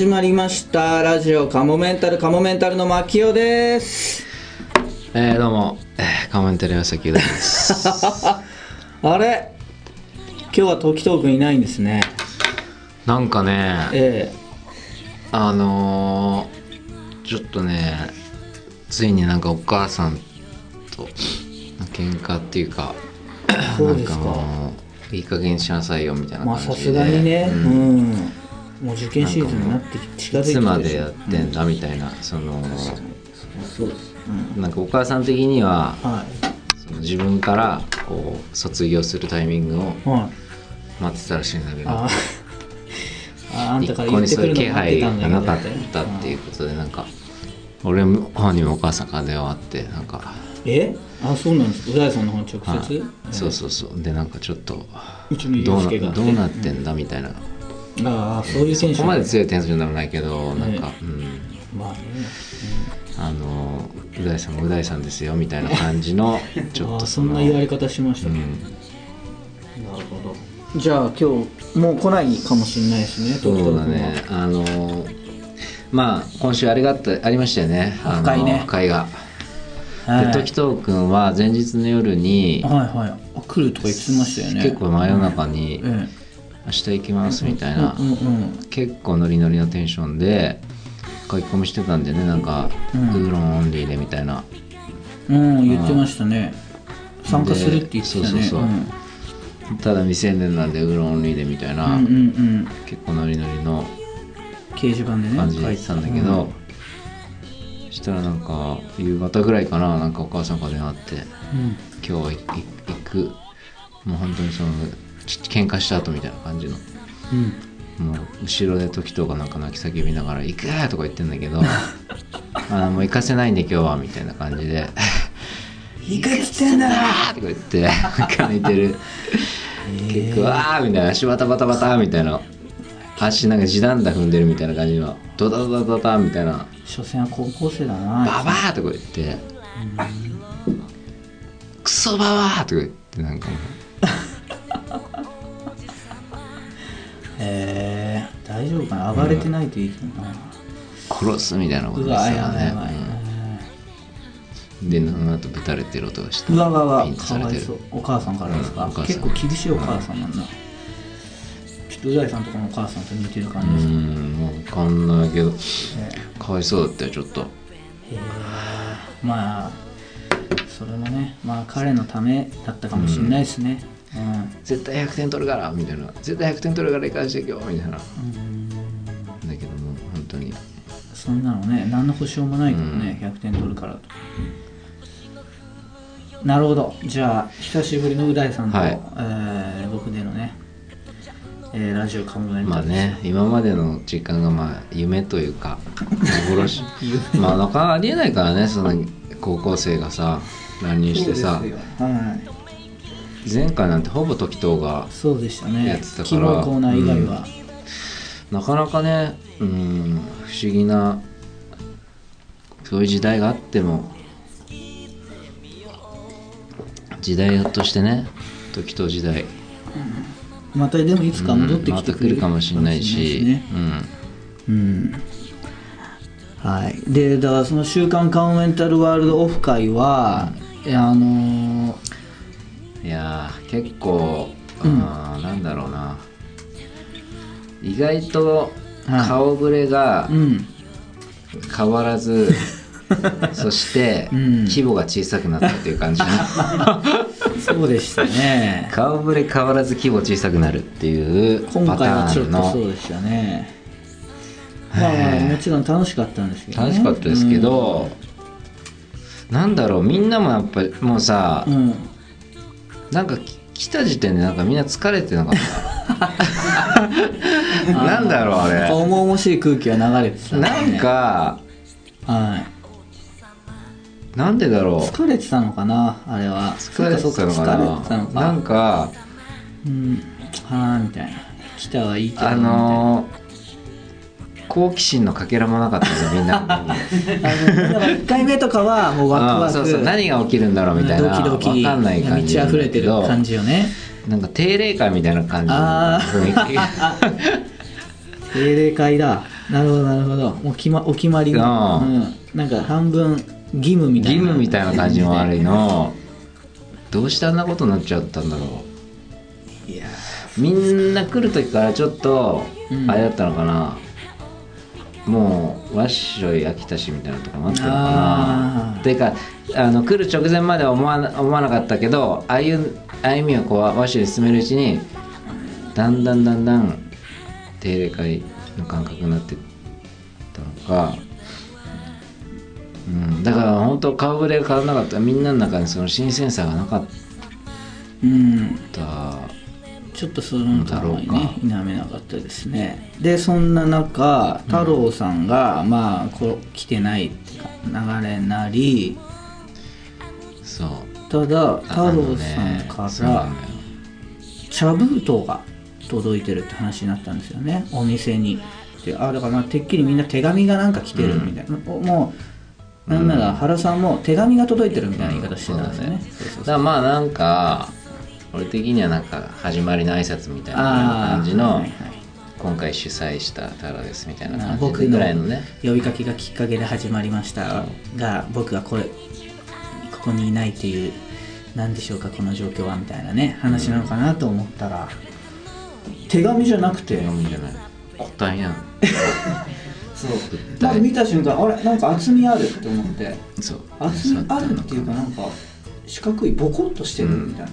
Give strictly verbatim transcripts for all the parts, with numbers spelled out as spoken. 始まりましたラジオカモメンタル、カモメンタルの牧尾です。えー、どうも、えー、カモメンタルの崎雄です。あれ、今日はトキトー君いないんですね。なんかね、えー、あのー、ちょっとね、ついになんかお母さんと喧嘩っていうか、そうですか、なんかもういい加減しなさいよみたいな感じで、まあさすがにね、うん、うん、もう受験シーズンになって近づいてるでしょ、いつまでやってんだみたいな、うん、そのそうです、うん、なんかお母さん的には、はい、その自分からこう卒業するタイミングを待ってたらしいんだけど、はい、あ, あ, あんたから言ってくるの待ってたんだけど、一向にそういう気配がなかったっていうことで、なんか俺も母にもお母さんから電話あって、なんかえあそうなんですか、うだいさんの方直接、はいえー、そうそうそうで、なんかちょっとうちのどう な, どうなってんだみたいな、うん、ああそういう選手、そこまで強いテンションでもないけど、なんか、えー、うんまあね、うん、あのうだいさんもうだいさんですよみたいな感じのちょっと そ, のあそんな言われ方しましたね、うん、なるほど。じゃあ今日もう来ないかもしれないですね。そうだね、あのまあ今週ありがたありましたよね、あのね会が。で時藤くんは前日の夜に、はいはい、あ来るとか言ってましたよね。結構真夜中に、うん、明日行きますみたいな、うんうんうん、結構ノリノリのテンションで書き込みしてたんでね、なんか、うん、ウーロンオンリーでみたいな、うん、うん、言ってましたね。参加するって言ってたね。そうそうそう、うん、ただ未成年なんでウーロンオンリーでみたいな、うんうんうん、結構ノリノリの掲示板でね感じで言ってたんだけど、したらなんか夕方ぐらいかな、なんかお母さんから電話あって、うん、今日は行く、もう本当にその喧嘩した後みたいな感じの、うん、もう後ろで時とかなんか泣き叫びながら行くとか言ってんだけどあもう行かせないんで今日はみたいな感じで行くっつってんだーとか言って泣いてる、えー、結構わーみたいな、足バタバタバタみたいな、足なんか地団打踏んでるみたいな感じのドタドタドタみたいな、所詮は高校生だなババーとか言って、うんクソババーとか言って、なんかもうえー、大丈夫かな、暴れてないといいのかな、殺すみたいなことですよね、うん、でなんかぶたれてる音がして、うわわわかわいそう。お母さんからですか、うん、結構厳しいお母さんなんだ、うん、うだいさんとかのお母さんと似てる感じですか。うん、わかんないけど、かわいそうだったよちょっと。へえ、まあそれもね、まあ彼のためだったかもしれないですね。うんうん、絶対ひゃくてん取るからみたいな、絶対ひゃくてん取るから行かしていけよみたいな。うん、だけどもう本当にそんなのね、何の保証もないからね、うん、ひゃくてん取るからと。うん、なるほど。じゃあ久しぶりのうだいさんと、はい、えー、僕でのね。えー、ラジオカモメンタル、まあね、今までの時間がまあ夢というか幻まあなかなかありえないからね、その高校生がさ乱入してさ、はい、前回なんてほぼ時藤がそうでしたね、やってたから希望コーナー以外は、うん、なかなかね、うん、不思議なそういう時代があっても、時代としてね時藤時代、うん、またでもいつか戻ってきてくれるかもしれないし、うんうん、はい。でだからその週刊カモメンタルワールドオフ会は、うん、あのー、いや結構、うん、あなんだろうな、意外と顔ぶれが変わらず、うん、そして規模が小さくなったっていう感じそうでしたね。顔ぶれ変わらず規模小さくなるっていうパターンの、今回はちょっとそうでしたね。まあもちろん楽しかったんですけど、ね、楽しかったですけど、うん、なんだろう、みんなもやっぱりもうさ、うん、なんか来た時点でなんかみんな疲れてなかったなんだろうあれ、重々しい空気が流れてた、ね、なんか、はい。なんでだろう、疲れてたのかなあれは、疲れてたのかな、なんか、うん、はぁみたいな、来たはいいけどあのー、好奇心のかけらもなかったねみんなあのいっかいめとかはもうワクワク、そうそう何が起きるんだろうみたいな、ドキドキわかんない感じ、満ち溢れてる感じよね、なんか定例会みたいな感じの雰囲気定例会だなるほどなるほど、もう決まお決まりの、うん、なんか半分義務みたいな義務みたいな感じもあるの。どうしてあんなことになっちゃったんだろう。いやみんな来る時からちょっとあれだったのかな、うん、もうわっしょい秋田市みたいなとこもあったのかな。っていうかあの来る直前までは思わな、思わなかったけど、ああいう歩みをこうわっしょい進めるうちにだんだんだんだん定例会の感覚になってったのか、うん、だから本当顔ぶれが変わらなかった。みんなの中にその新鮮さがなかった、うん、ちょっとそのためにね否めなかったですね。でそんな中太郎さんが、うん、まあこ来てない流れになり、そうただ太郎さんから茶封筒が届いてるって話になったんですよね、お店に。であだからまあてっきりみんな手紙がなんか来てるみたいな、うん、もうなんなら原さんも手紙が届いてるみたいな言い方してたんですよね、うんうん、そうだね。そうそうそう、だからまあなんか俺的にはなんか始まりの挨拶みたいな感じの、はいはい、今回主催したタラですみたいな感じ僕ぐらいのね呼びかけがきっかけで始まりましたが、僕はこれここにいないっていうなんでしょうかこの状況はみたいなね話なのかなと思ったら、うん手紙じゃなくて、手紙じゃない。答えやん。そう。なんか見た瞬間、あれなんか厚みあるって思って。そう。厚みあるっていうかなんか四角いボコッとしてるみたいな。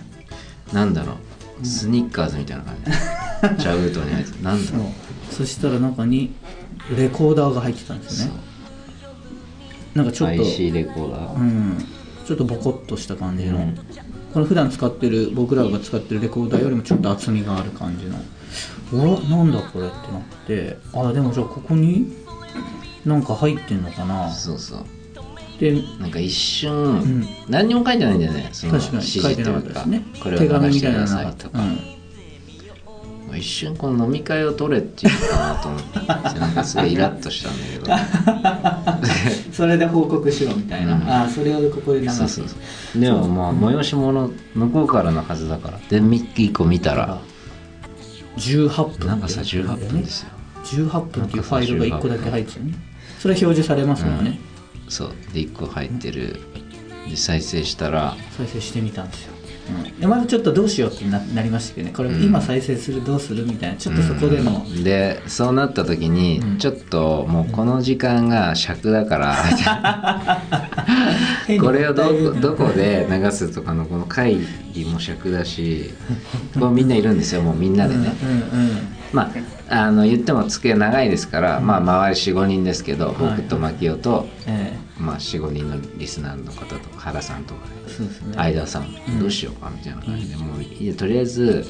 うん、なんだろう、うん。スニッカーズみたいな感じ。チャウトに入って。なんだろう。そう。そしたら中にレコーダーが入ってたんですよね。なんかちょっと。アイシー レコーダー。うん。ちょっとボコッとした感じの。うんこの普段使ってる僕らが使ってるレコーダーよりもちょっと厚みがある感じの、あらなんだこれってなって、あでもじゃあここになんか入ってんのかな。そうそうでなんか一瞬、うん、何にも書いてないんだよね、その確かに書いてなかったですね、これを流してくださいとか、うん、一瞬この飲み会を取れっていうのかなと思ってなんかすごいイラッとしたんだけどそれで報告しろみたいな、うん、あそれをここで流す。そうそうそうでもまあ催し物向こうからのはずだから、でいっこ見たらじゅうはっぷんなんかさじゅうはっぷんですよ、じゅうはっぷんっていうファイルがいっこだけ入ってるね、それ表示されますもんね、うん、そうでいっこ入ってる、で再生したら再生してみたんですよ、うん、でまずちょっとどうしようって な, なりましたけどね、これ今再生する、うん、どうするみたいな、ちょっとそこでの、うん、でそうなった時に、うん、ちょっともうこの時間が尺だから、うん、これを ど, どこで流すとかのこの会議も尺だしこうみんないるんですよ、もうみんなでね、うんうんうん、まああの言っても机長いですから、うん、まあ周り よん,ご 人ですけど、はい、僕と牧雄と、ええまあ、よん,ご 人のリスナーの方とか原さんとか、そうですね、相田さん、うん、どうしようかみたいな感じで、うん、もういやとりあえず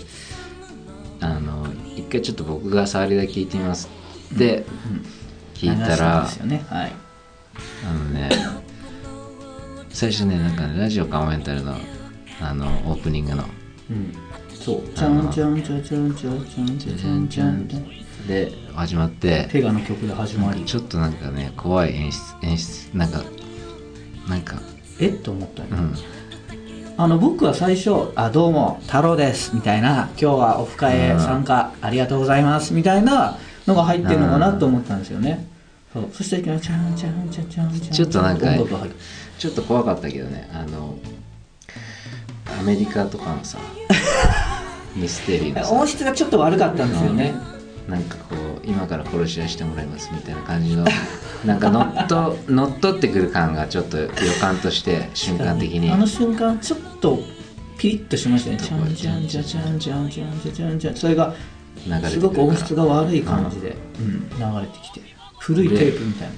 あの一回ちょっと僕が触りだけ聞いてみますって、うん、聞いたら、ですよね、はい、あのね最初ねなんか、ね、ラジオカモメンタルのあのオープニングの、うん、そうチャンチャンチャンチャンチャンチャンチャンチャンチャンで始まって、ペガの曲で始まり、ちょっとなんかね怖い演出演出なんかなんかえっと思ったよ、うん、あの僕は最初あどうも太郎ですみたいな、今日はオフ会へ参加、うん、ありがとうございますみたいなのが入ってるのかなと思ったんですよね、うん、そうそしてチャンチャンチャンチャンチャンちょっとなんかちょっと怖かったけどね、あのアメリカとかのさミステリーのさ音質がちょっと悪かったんですよね、うんなんかこう今から殺し合いしてもらいますみたいな感じのなんか乗っと乗っ取ってくる感がちょっと予感として瞬間的にあの瞬間ちょっとピリッとしましたね。チャンチャンチャチャンチャンチャンチャチャンチャンそれがすごく音質が悪い感じで流れてきて古いテープみたいな、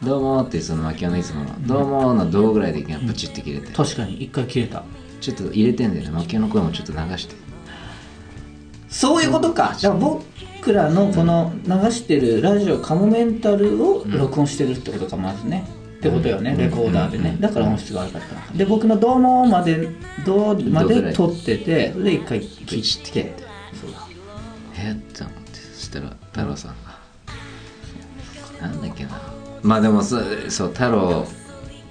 うん、どうもってそのマキオのいつものどうものどうぐらいでプチって切れて、確かに一回切れた、ちょっと入れてんだよねマキオの声もちょっと流して、そういうことか。だから僕らのこの流してるラジオカモメンタルを録音してるってことかまずね、うん、ってことよね、うん、レコーダーでね、うん、だから音質が悪かったな、うん、で僕のどうもまでどうまで撮ってて、で一回切って、そうだえって思って、そしたら太郎さんがなんだっけな、まあでもそう、そう太郎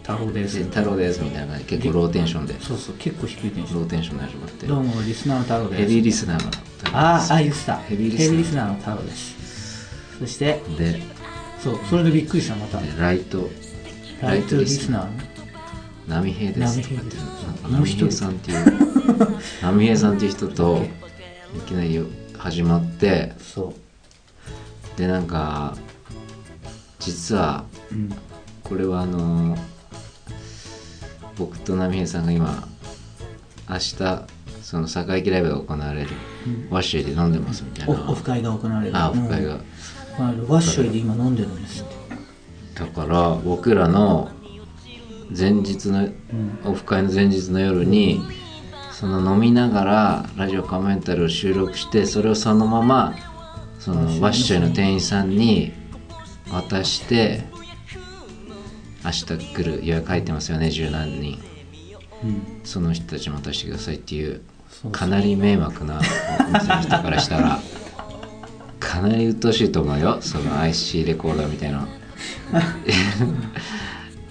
太郎です太郎ですみたいな結構ローテンションで、そうそう結構低いテンションローテンションで始まって、どうもリスナーの太郎です、ヘビーリスナーの、ああ言ってた、ヘビーリスナーの太郎です、そしてで、そうそれでびっくりした。またライトライトリスナー波平ですとかって波平さんっていう波平さんっていう人といきなり始まって、そうでなんか実は、うん、これはあの僕と波平さんが今明日その坂井ライブが行われる、うん、ワッシュイで飲んでますみたいな、オフ会が行われる、あオフ会が、うん、ワッシュイで今飲んでるんですって。だから僕らの前日の、うん、オフ会の前日の夜に、うん、その飲みながらラジオカメンタルを収録して、それをそのままそのワッシュイの店員さんに渡して、明日来る予約入ってますよね十何人、うん、その人たちも渡してくださいっていう、かなり迷惑なお店の人からしたらかなりうっとうしいと思うよ、その アイシー レコーダーみたいな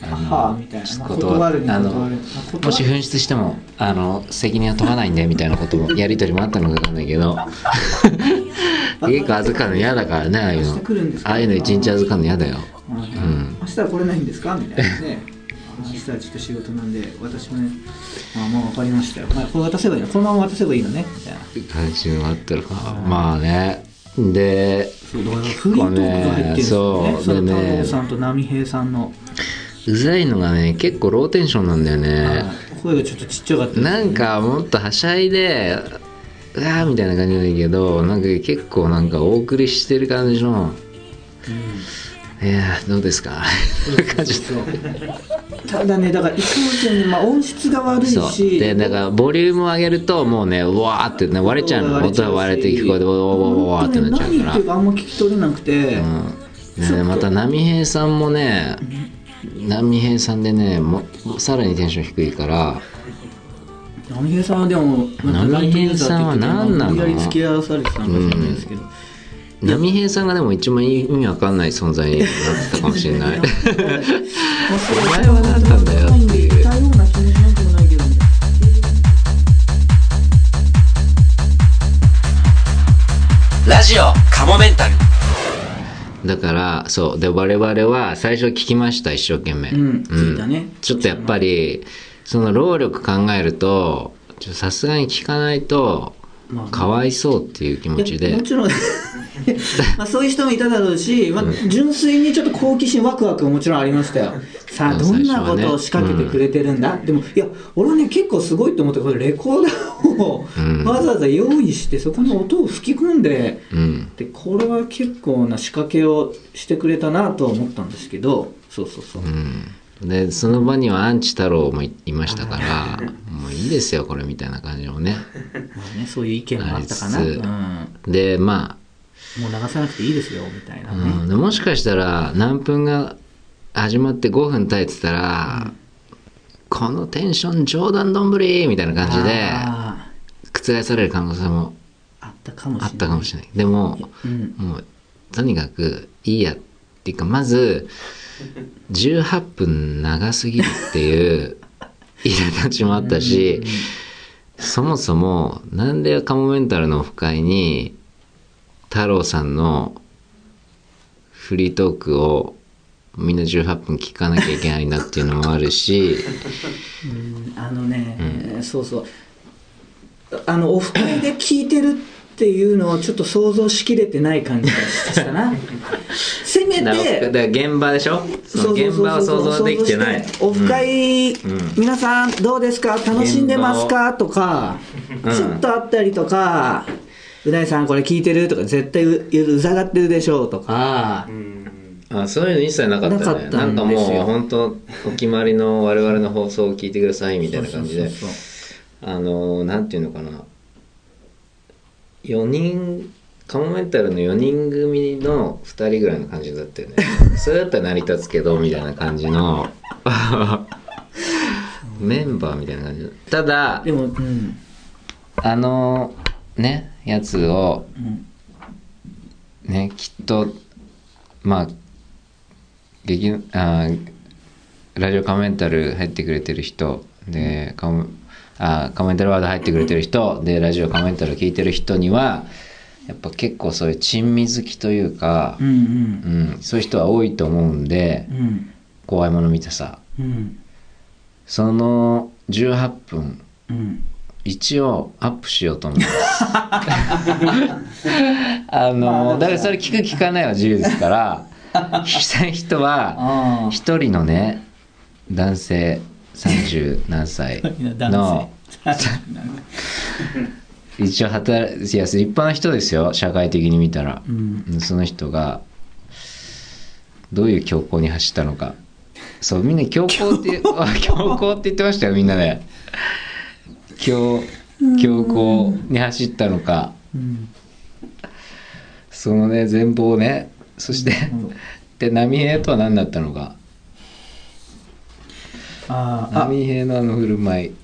あのちょっと断る、あのもし紛失してもあの責任は取らないんでみたいなこともやり取りもあったのか分かんないけど結構預かるの嫌だからね、ああいうの、ああいうの一日預かるの嫌だよ、うん、明日は来れないんですかみたいなね明日はちょっと仕事なんで私もね、まあもう分かりましたよ、まあ、これ渡せばいいの、このまま渡せばいいのねみたいな感じもあったら、まあね、でそうだからフリートークが入ってるんですよね、それでね、さんと波平さんのうざいのがね結構ローテンションなんだよね、声がちょっとちっちゃかった、ね、なんかもっとはしゃいでうわみたいな感じなんだけど、なんか結構なんかお送りしてる感じの、うん、いやどうですか感じただね、だからいつも、ね、まあ、音質が悪いしで、だからボリュームを上げるともうねうわーって、ね、割れちゃうの、音が割れて聞こえてわわわわわってなっちゃうから、何言ってるかあんま聞き取れなくて、うん、ね、また波平さんもね、うん波平さんでね、もさらにテンション低いから、波平さんはでも波平さんは何なの、無理やり付き合わされてたんかじゃないですけど、うん、波平さんがでも一番意味わかんない存在になってたかもしれないお前は何なんだよっていうラジオカモメンタルだから、そうで我々は最初聞きました一生懸命、うんうん、聞いたね、ちょっとやっぱりその労力考えるとさすがに聞かないとかわいそうっていう気持ちで、まあ、もちろんまあそういう人もいただろうし、まあ、純粋にちょっと好奇心ワクワクももちろんありましたよさあどんなことを仕掛けてくれてるんだ、ね、うん、でもいや俺はね結構すごいと思ったこれレコーダーをわざわざ用意して、そこに音を吹き込んで、うん、でこれは結構な仕掛けをしてくれたなと思ったんですけど、そうそうそう、うん、でその場にはアンチ太郎もいましたからもういいですよこれみたいな感じも ね, まあねそういう意見もあったかな、うん、でまあもう流さなくていいですよみたいな、ね、うん、でもしかしたら何分が始まってごふん耐えてたら、うん、このテンション冗談どんぶりみたいな感じで覆される可能性もあったかもしれない、あったかもしれない、でも、うん、もうとにかくいいやっていうか、まずじゅうはっぷん長すぎるっていう苛立ちもあったし、うんうんうん、そもそもなんでカモメンタルのオフ会に太郎さんのフリートークをみんなじゅうはっぷん聞かなきゃいけないなっていうのもあるしうんあのね、うん、そうそうあのオフ会で聞いてるっていうのをちょっと想像しきれてない感じがしたなせめてだからだから現場でしょ、その現場を想像できてない、オフ会、うん、皆さんどうですか楽しんでますかとか、うん、ちょっとあったりとか、うだいさんこれ聞いてるとか絶対 う, うざがってるでしょうとか、うん、あそういうの一切なかったね、 な, たんなんかもう本当お決まりの我々の放送を聞いてくださいみたいな感じで、そうそうそうそう、あのなんていうのかな、よにんカモメンタルのよにん組のふたりぐらいの感じだったよねそれだったら成り立つけどみたいな感じのメンバーみたいな感じだった。ただでも、うん、あのねやつをねきっとまあ劇あラジオカメンタル入ってくれてる人でカモあカメンタルワード入ってくれてる人でラジオカメンタル聞いてる人にはやっぱ結構そういう珍味好きというか、うんうんうん、そういう人は多いと思うんで、うん、怖いもの見てさ、うん、そのじゅうはっぷん、うん、一応アップしようと思いますあのだからそれ聞く聞かないは自由ですから聞きたい人は一人のね男性さんじゅうなんさいの一応働いや一般の人ですよ、社会的に見たら、うん、その人がどういう強行に走ったのか、そうみんな強行って強行って言ってましたよみんなね、強強行に走ったのか、うん、そのね全貌ね、そしてで波平とは何だったのか、ああ波平のあの振る舞い、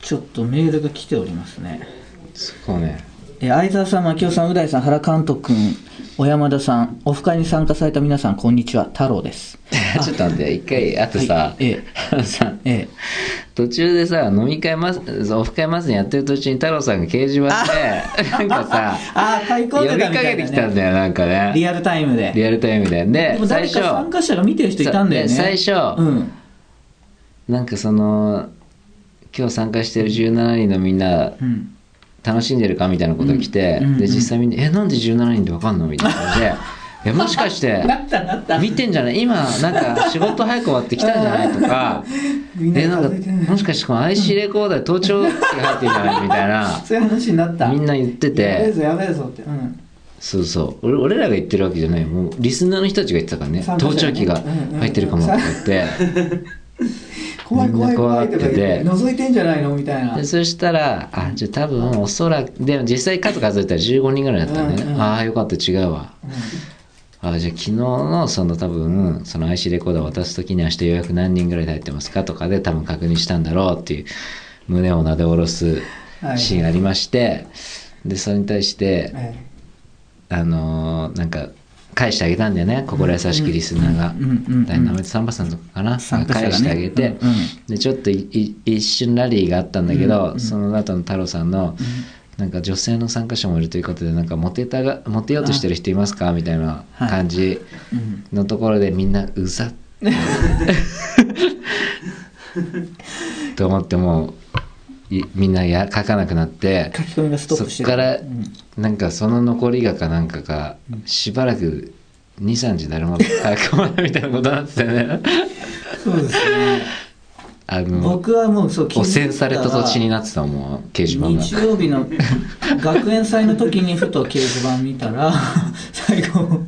ちょっとメールが来ておりますね。そうね、え相沢さん、牧雄さん、う大さん、原監督君、小山田さん、オフ会に参加された皆さん、こんにちは、太郎ですちょっと待って、一回あとさ、はい、ええ、さええ、途中でさ、飲み会まオフ会まずにやってる途中に太郎さんが掲示板でなんかさあ対抗で、ね、呼びかけてきたんだよ、なんかねリアルタイムでリアルタイムででも誰か参加者が見てる人いたんだよね最初、うん、なんかその今日参加してるじゅうななにんのみんな、うん、楽しんでるかみたいなことが来て、うんうんうん、で実際みんなえなんでじゅうななにんって分かんのみたいな感じでいやもしかして見てんじゃない今なんか仕事早く終わってきたんじゃないとかえなんかもしかしてこの アイシー レコーダー盗聴器が入ってるんじゃないみたいなそういう話になったみんな言っててやべえぞやべえぞって、うん、そうそう俺、俺らが言ってるわけじゃないもうリスナーの人たちが言ってたからね盗聴器が入ってるかもって言って怖い怖い怖いとか言って覗いてんじゃないのみたいな。でそしたらあじゃあ多分おそらくでも実際数数えたらじゅうごにんぐらいだったんで、ね、うんうん、ああよかった違うわ、うん、あじゃあ昨日のその多分その アイシー レコーダー渡す時に明日予約何人ぐらい入ってますかとかで多分確認したんだろうっていう胸をなで下ろすシーンがありまして、はい、でそれに対して、はい、あのー、なんか返してあげたんだよね、心優しきリスナーがダイナメイトサンバさんとかかな、ね、返してあげて、うんうん、でちょっとい一瞬ラリーがあったんだけど、うんうん、その後の太郎さんの、うん、なんか女性の参加者もいるということでなんかモテたがモテようとしてる人いますかみたいな感じのところでみんなうざっと思ってもうみんなや書かなくなって書き込みがストップしてる、そっから、うん、なんかその残りがかなんかがしばらく にさんじ誰も書かないみたいなことになってたよねそうですね、あの僕はもうそう汚染された土地になってたもん、掲示板が日曜日の学園祭の時にふと掲示板見たら最後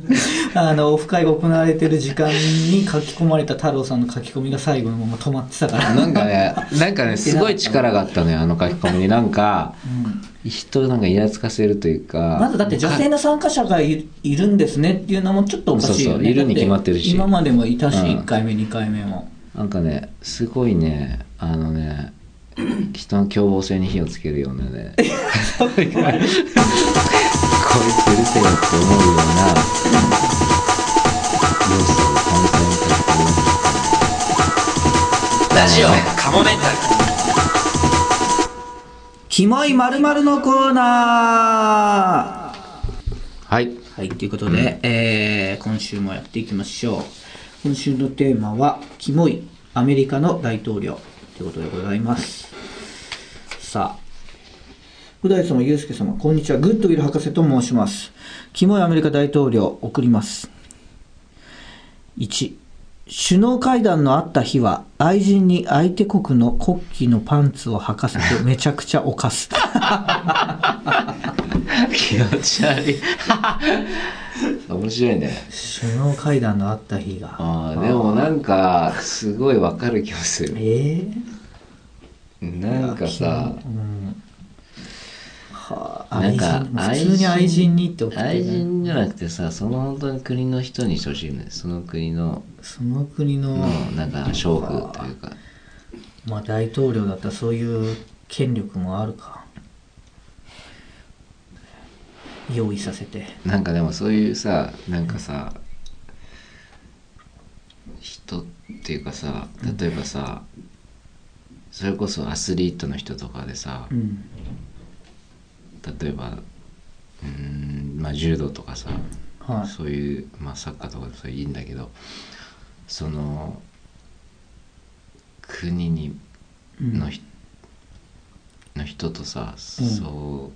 あのオフ会が行われてる時間に書き込まれた太郎さんの書き込みが最後のまま止まってたからなんかねなんかねすごい力があったのよ、あの書き込みになんか、うん、人をなんかイラつかせるというか、まずだって女性の参加者が い, いるんですねっていうのもちょっとおかしいよね、そうそういるに決まってるし今までもいたし、うん、いっかいめにかいめもなんかねすごいねあのね人の凶暴性に火をつけるようなねこいつうるせえよって思うような要素を感じてみたいラジオカモメンタルキモい〇〇のコーナー、はい、はい、ということで、えー、今週もやっていきましょう。今週のテーマはキモいアメリカの大統領ということでございます。さあ、う大様、ゆうすけ様、こんにちは。グッドウィル博士と申します。キモいアメリカ大統領送ります。いち、首脳会談のあった日は愛人に相手国の国旗のパンツを履かせてめちゃくちゃ犯す気持ち悪い面白いね、首脳会談のあった日が。ああでもなんかすごいわかる気がするえー、なんかさ、うん、はあ、なんか愛人普通に愛人にって送ってない、愛人じゃなくてさ、その本当に国の人にしてほしいよね、その国のその国のなんか将軍というか、まあ大統領だったらそういう権力もあるか、用意させて、なんかでもそういうさ、なんかさ、うん、人っていうかさ、例えばさ、うん、それこそアスリートの人とかでさ、うん、例えばうーん、まあ、柔道とかさ、はい、そういう、まあ、サッカーとかそういういいんだけど、その国にの人、うんの人とさ、うん、そ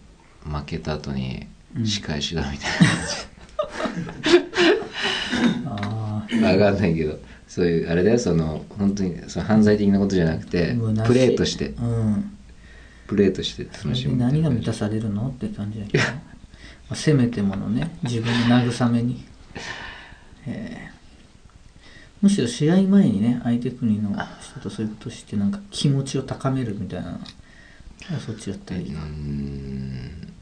う負けた後に仕返しだみたいな感じ、うん、分かんないけど、そういうあれだよ、その本当にその犯罪的なことじゃなくてプレーとして、うん、プレーとして楽しむ。何が満たされるのって感じだけど、まあ、せめてものね、自分の慰めに、えー、むしろ試合前にね、相手国の人とそういうことしてなんか気持ちを高めるみたいな。そっちだったり、うん、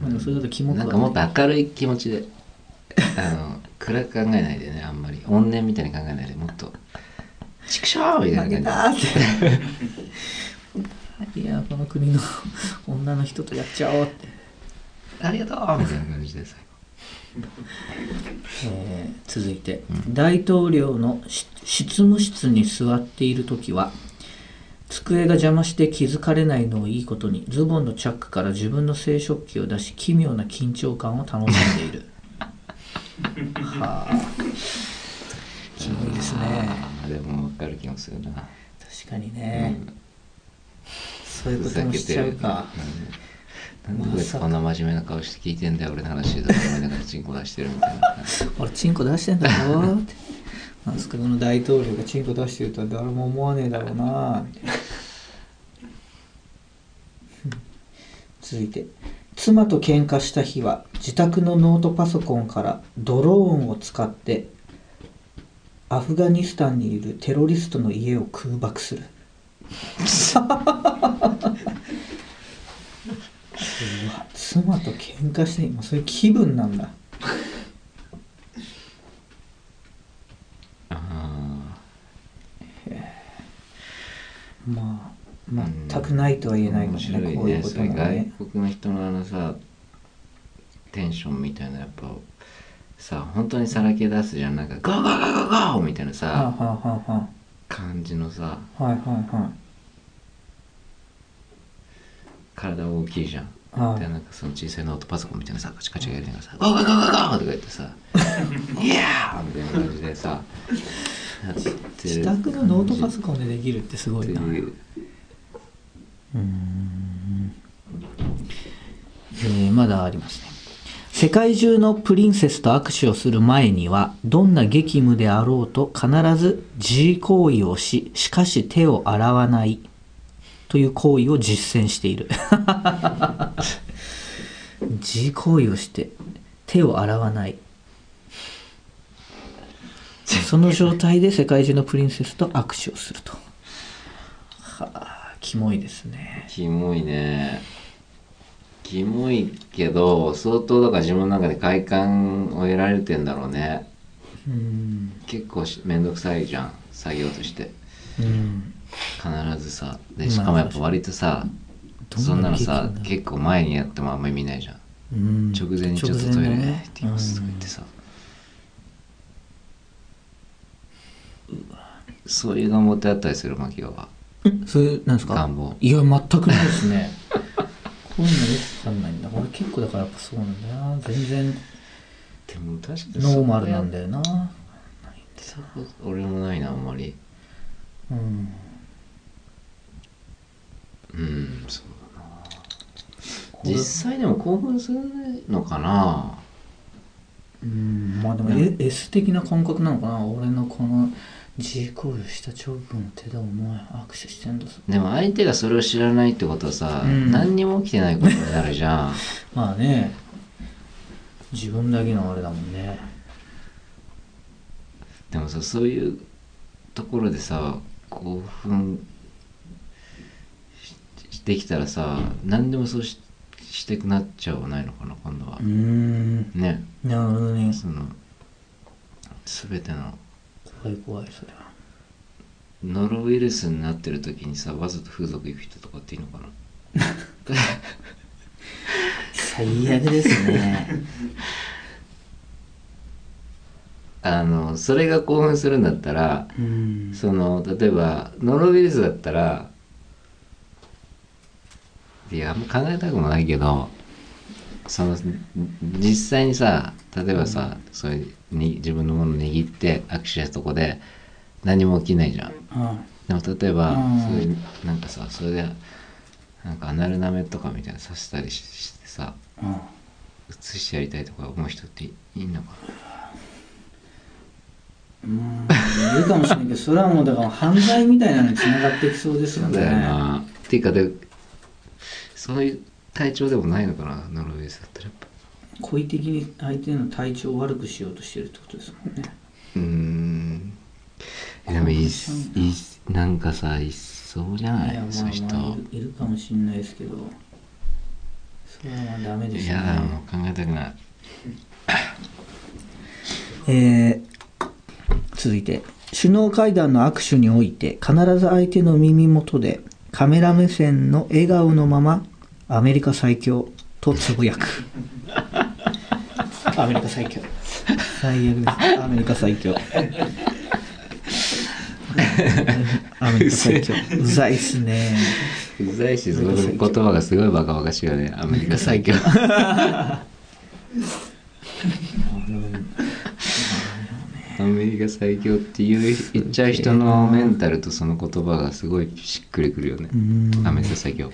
まあ、でもそれだとキモくはない。なんかもっと明るい気持ちであの暗く考えないでね、あんまり怨念みたいに考えないで、もっとちくしょうみたいな感じいや、この国の女の人とやっちゃおうってありがとうみたいな感じで最後、えー、続いて、うん、大統領の執務室に座っているときは机が邪魔して気づかれないのをいいことに、ズボンのチャックから自分の生殖器を出し、奇妙な緊張感を楽しんでいるはあ、キモいですね。でも分かる気もするな。確かにね、うん、そういうこともしちゃうか、うん、なんでこんな真面目な顔して聞いてんだよ俺の話とか思いながらチンコ出してるみたいな俺チンコ出してんだよってなんですけど、この大統領がチンコ出してるとは誰も思わねえだろうなみたいな続いて、妻と喧嘩した日は自宅のノートパソコンからドローンを使ってアフガニスタンにいるテロリストの家を空爆する妻と喧嘩して今そういう気分なんだ。まあ、全くないとは言えないかもしれない、うん、面白いね、こういうことがね。外国の人のあのさ、テンションみたいな、やっぱさ、本当にさらけ出すじゃん、なんかゴーゴーゴーゴーゴーみたいなさ、はあはあはあ、感じのさ、はいはいはい、体大きいじゃん、はい、でなんかその小さいノートパソコンみたいなさ、カチカチやりながらさ、ゴーゴーゴーゴーゴーとか言ってさイヤーみたいな感じでさ自宅のノートパソコンでできるってすごいな。うーん、えー、まだありますね。世界中のプリンセスと握手をする前にはどんな激務であろうと必ず自慰行為をし、しかし手を洗わないという行為を実践している自慰行為をして手を洗わない、その状態で世界中のプリンセスと握手をすると。はあ、キモいですね。キモいね。キモいけど相当だから自分の中で快感を得られてんだろうね。うん、結構めんどくさいじゃん作業として、うん、必ずさ、でしかもやっぱ割とさ、まあ、そんなのさ結構前にやってもあんまり見ないじゃん、うん、直前にちょっとトイレ行ってきますとか言ってさ、そういう願望ってあったりするマキオは。そういうなんですか。願望。いや全くないですね。こういうのよくわかんないんだ。俺結構だからやっぱそうなんだよな。全然。でも確かにノーマルなんだよな。ないんですよ。俺もないなあんまり。うん。うん、そうだな。実際でも興奮するのかな。うん、まあでも S 的な感覚なのかな。俺のこの自慰行為をした長文の手でお前握手してんだぞ。でも相手がそれを知らないってことはさ、うん、何にも起きてないことになるじゃんまあね、自分だけのあれだもんね。でもさ、そういうところでさ興奮できたらさ、何でもそうしてしてくなっちゃわないのかな今度は。うーん、ね、なるほどね。その全ての怖い怖い、それはノロウイルスになってる時にさわざと風俗行く人とかっていいのかな最悪ですねあのそれが興奮するんだったら、うん、その例えばノロウイルスだったら、いやあんま考えたくもないけど、その実際にさ、例えばさ、うん、そういうに自分のものを握って握手したとこで何も起きないじゃん、うん、でも例えば、うん、そういうなんかさ、それでなんかアナル舐めとかみたいなさせたり し, してさ、うん、写してやりたいとか思う人っていいのかな。うんいるかもしれないけどそれはもうだから犯罪みたいなのにつながってきそうですよね。そうだよな。っていうかでそういう体調でもないのかな、ノルウェーだったらやっぱ故意的に相手の体調を悪くしようとしてるってことですもんね。うーんでもいいなんかさ、いっそうじゃない、いや、まあまあ、そういう人いるかもしれないですけど、それはダメですね。いやもう考えたくないえー、続いて首脳会談の握手において必ず相手の耳元でカメラ目線の笑顔のままアメリカ最強とつぶやくアメリカ最強最悪ですアメリカ最強アメリカ最強うざいっすね。うざいしその言葉がすごいバカバカしいよね。アメリカ最強アメリカ最強っていう言っちゃう人のメンタルとその言葉がすごいしっくりくるよね。アメリカ最強、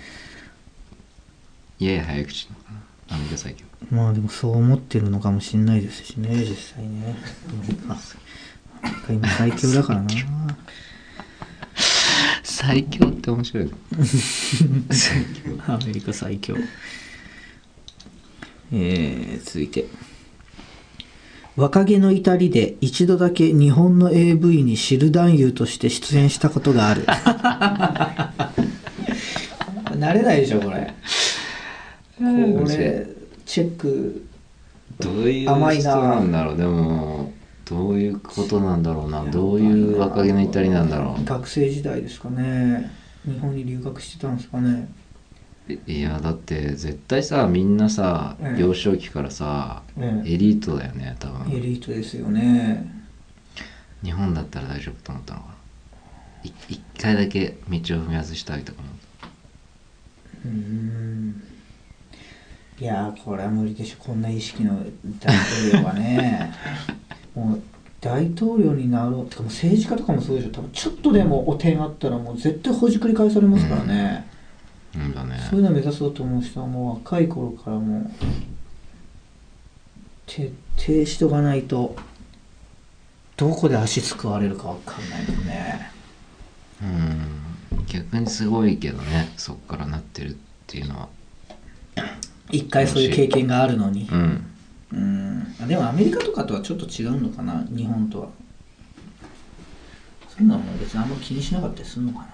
いやいや早口なのかな、アメリカ最強。まあでもそう思ってるのかもしれないですしね、実際ね。アメリカ今最強だからな。最強って面白いね。最強アメリカ最強。えー、続いて若気の至りで一度だけ日本の エーブイ に知る男優として出演したことがある。慣れないでしょこれ。これチェックどういう人なんだろう。でもどういうことなんだろうな、どういう若気の至りなんだろう。学生時代ですかね、日本に留学してたんですかね。いやだって絶対さみんなさ、うん、幼少期からさ、うん、エリートだよね多分。エリートですよね。日本だったら大丈夫と思ったのかな、一回だけ道を踏み外したいとか思った。うーんいやーこれは無理でしょ、こんな意識の大統領はねもう大統領になろうってかもう政治家とかもそうでしょ、多分ちょっとでも汚点あったらもう絶対ほじくり返されますからね、うんうん、だね。そういうのを目指そうと思う人はもう若い頃からもう徹底しとかないとどこで足すくわれるか分かんないもんね。うん逆にすごいけどね、そっからなってるっていうのは。一回そういう経験があるのに、うん、うんでもアメリカとかとはちょっと違うのかな、日本とは。そういうのはもう別にあんま気にしなかったりするのかな、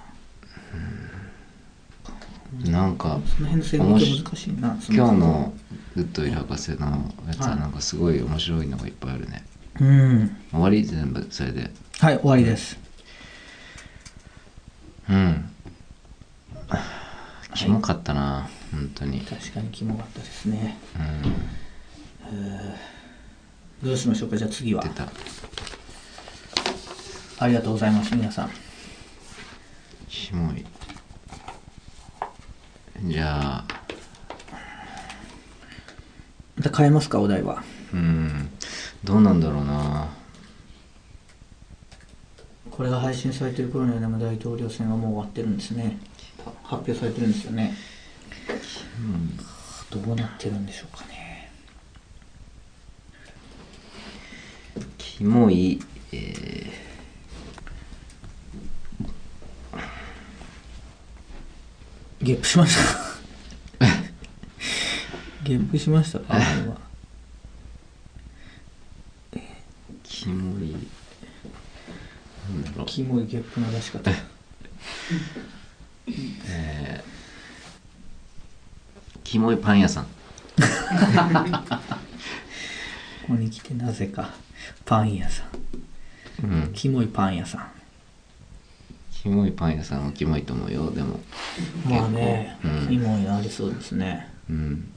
うん、なんかその辺の専門家難しいな。今日のウッドウィル博士のやつはなんかすごい面白いのがいっぱいあるね、うん、終わり全部それで。はい終わりですうん、うん、キモかったな、はい本当に確かにキモかったですね、うん、えー、どうしましょうか。じゃあ次は出た。ありがとうございます皆さん。キモい。じゃあまた変えますかお題は。うんどうなんだろうな、これが配信されてる頃にはでも大統領選はもう終わってるんですね、発表されてるんですよね。うん、どうなってるんでしょうかね。キモい、えー、ゲップしましたゲップしましたかあれは。キモいなんだろう、キモいゲップの出し方えーキモいパン屋さんここに来てなぜかパン屋さん、うん、キモいパン屋さん、キモいパン屋さんはキモいと思うよ。でもまあね、うん、キモいありそうですね、うん、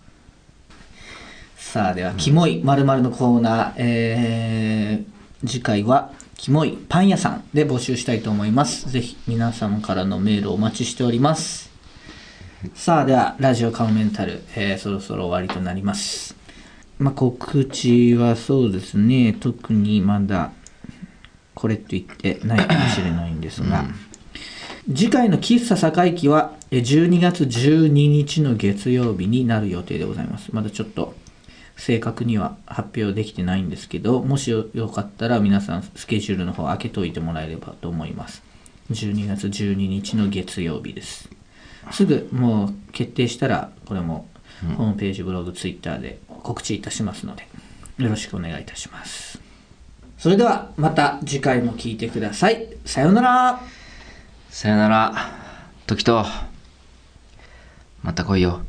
さあでは、うん、キモい〇〇のコーナー、えー、次回はキモいパン屋さんで募集したいと思います。ぜひ皆さんからのメールをお待ちしております。さあではラジオカウメンタル、えー、そろそろ終わりとなります。まあ、告知はそうですね、特にまだこれと言ってないかもしれないんですが、うん、次回の喫茶堺記はじゅうにがつじゅうににちの月曜日になる予定でございます。まだちょっと正確には発表できてないんですけど、もしよかったら皆さんスケジュールの方開けといてもらえればと思います。じゅうにがつじゅうににちの月曜日です。すぐもう決定したらこれもホームページ、ブログ、ツイッターで告知いたしますのでよろしくお願いいたします。それではまた次回も聞いてください。さよなら。さよなら時と、また来いよ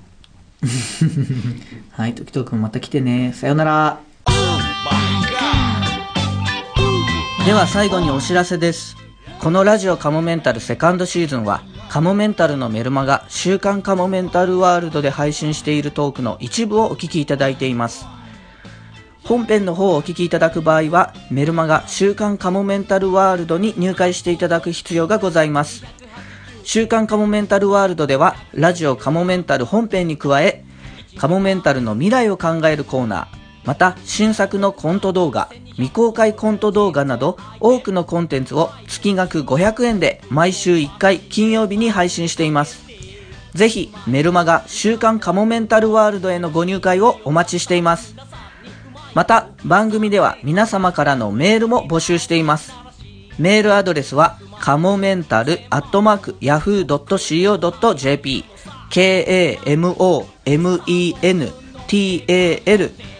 はい、時とくんまた来てね。さよなら。では最後にお知らせです。このラジオカモメンタルセカンドシーズンはカモメンタルのメルマガ週刊カモメンタルワールドで配信しているトークの一部をお聞きいただいています。本編の方をお聞きいただく場合はメルマガ週刊カモメンタルワールドに入会していただく必要がございます。週刊カモメンタルワールドではラジオカモメンタル本編に加えカモメンタルの未来を考えるコーナー、また新作のコント動画、未公開コント動画など多くのコンテンツを月額ごひゃくえんで毎週いっかい金曜日に配信しています。ぜひメルマガ週刊カモメンタルワールドへのご入会をお待ちしています。また番組では皆様からのメールも募集しています。メールアドレスはカモメンタルアットマークヤフー .co.jp k-a-m-o-m-e-n-t-a-l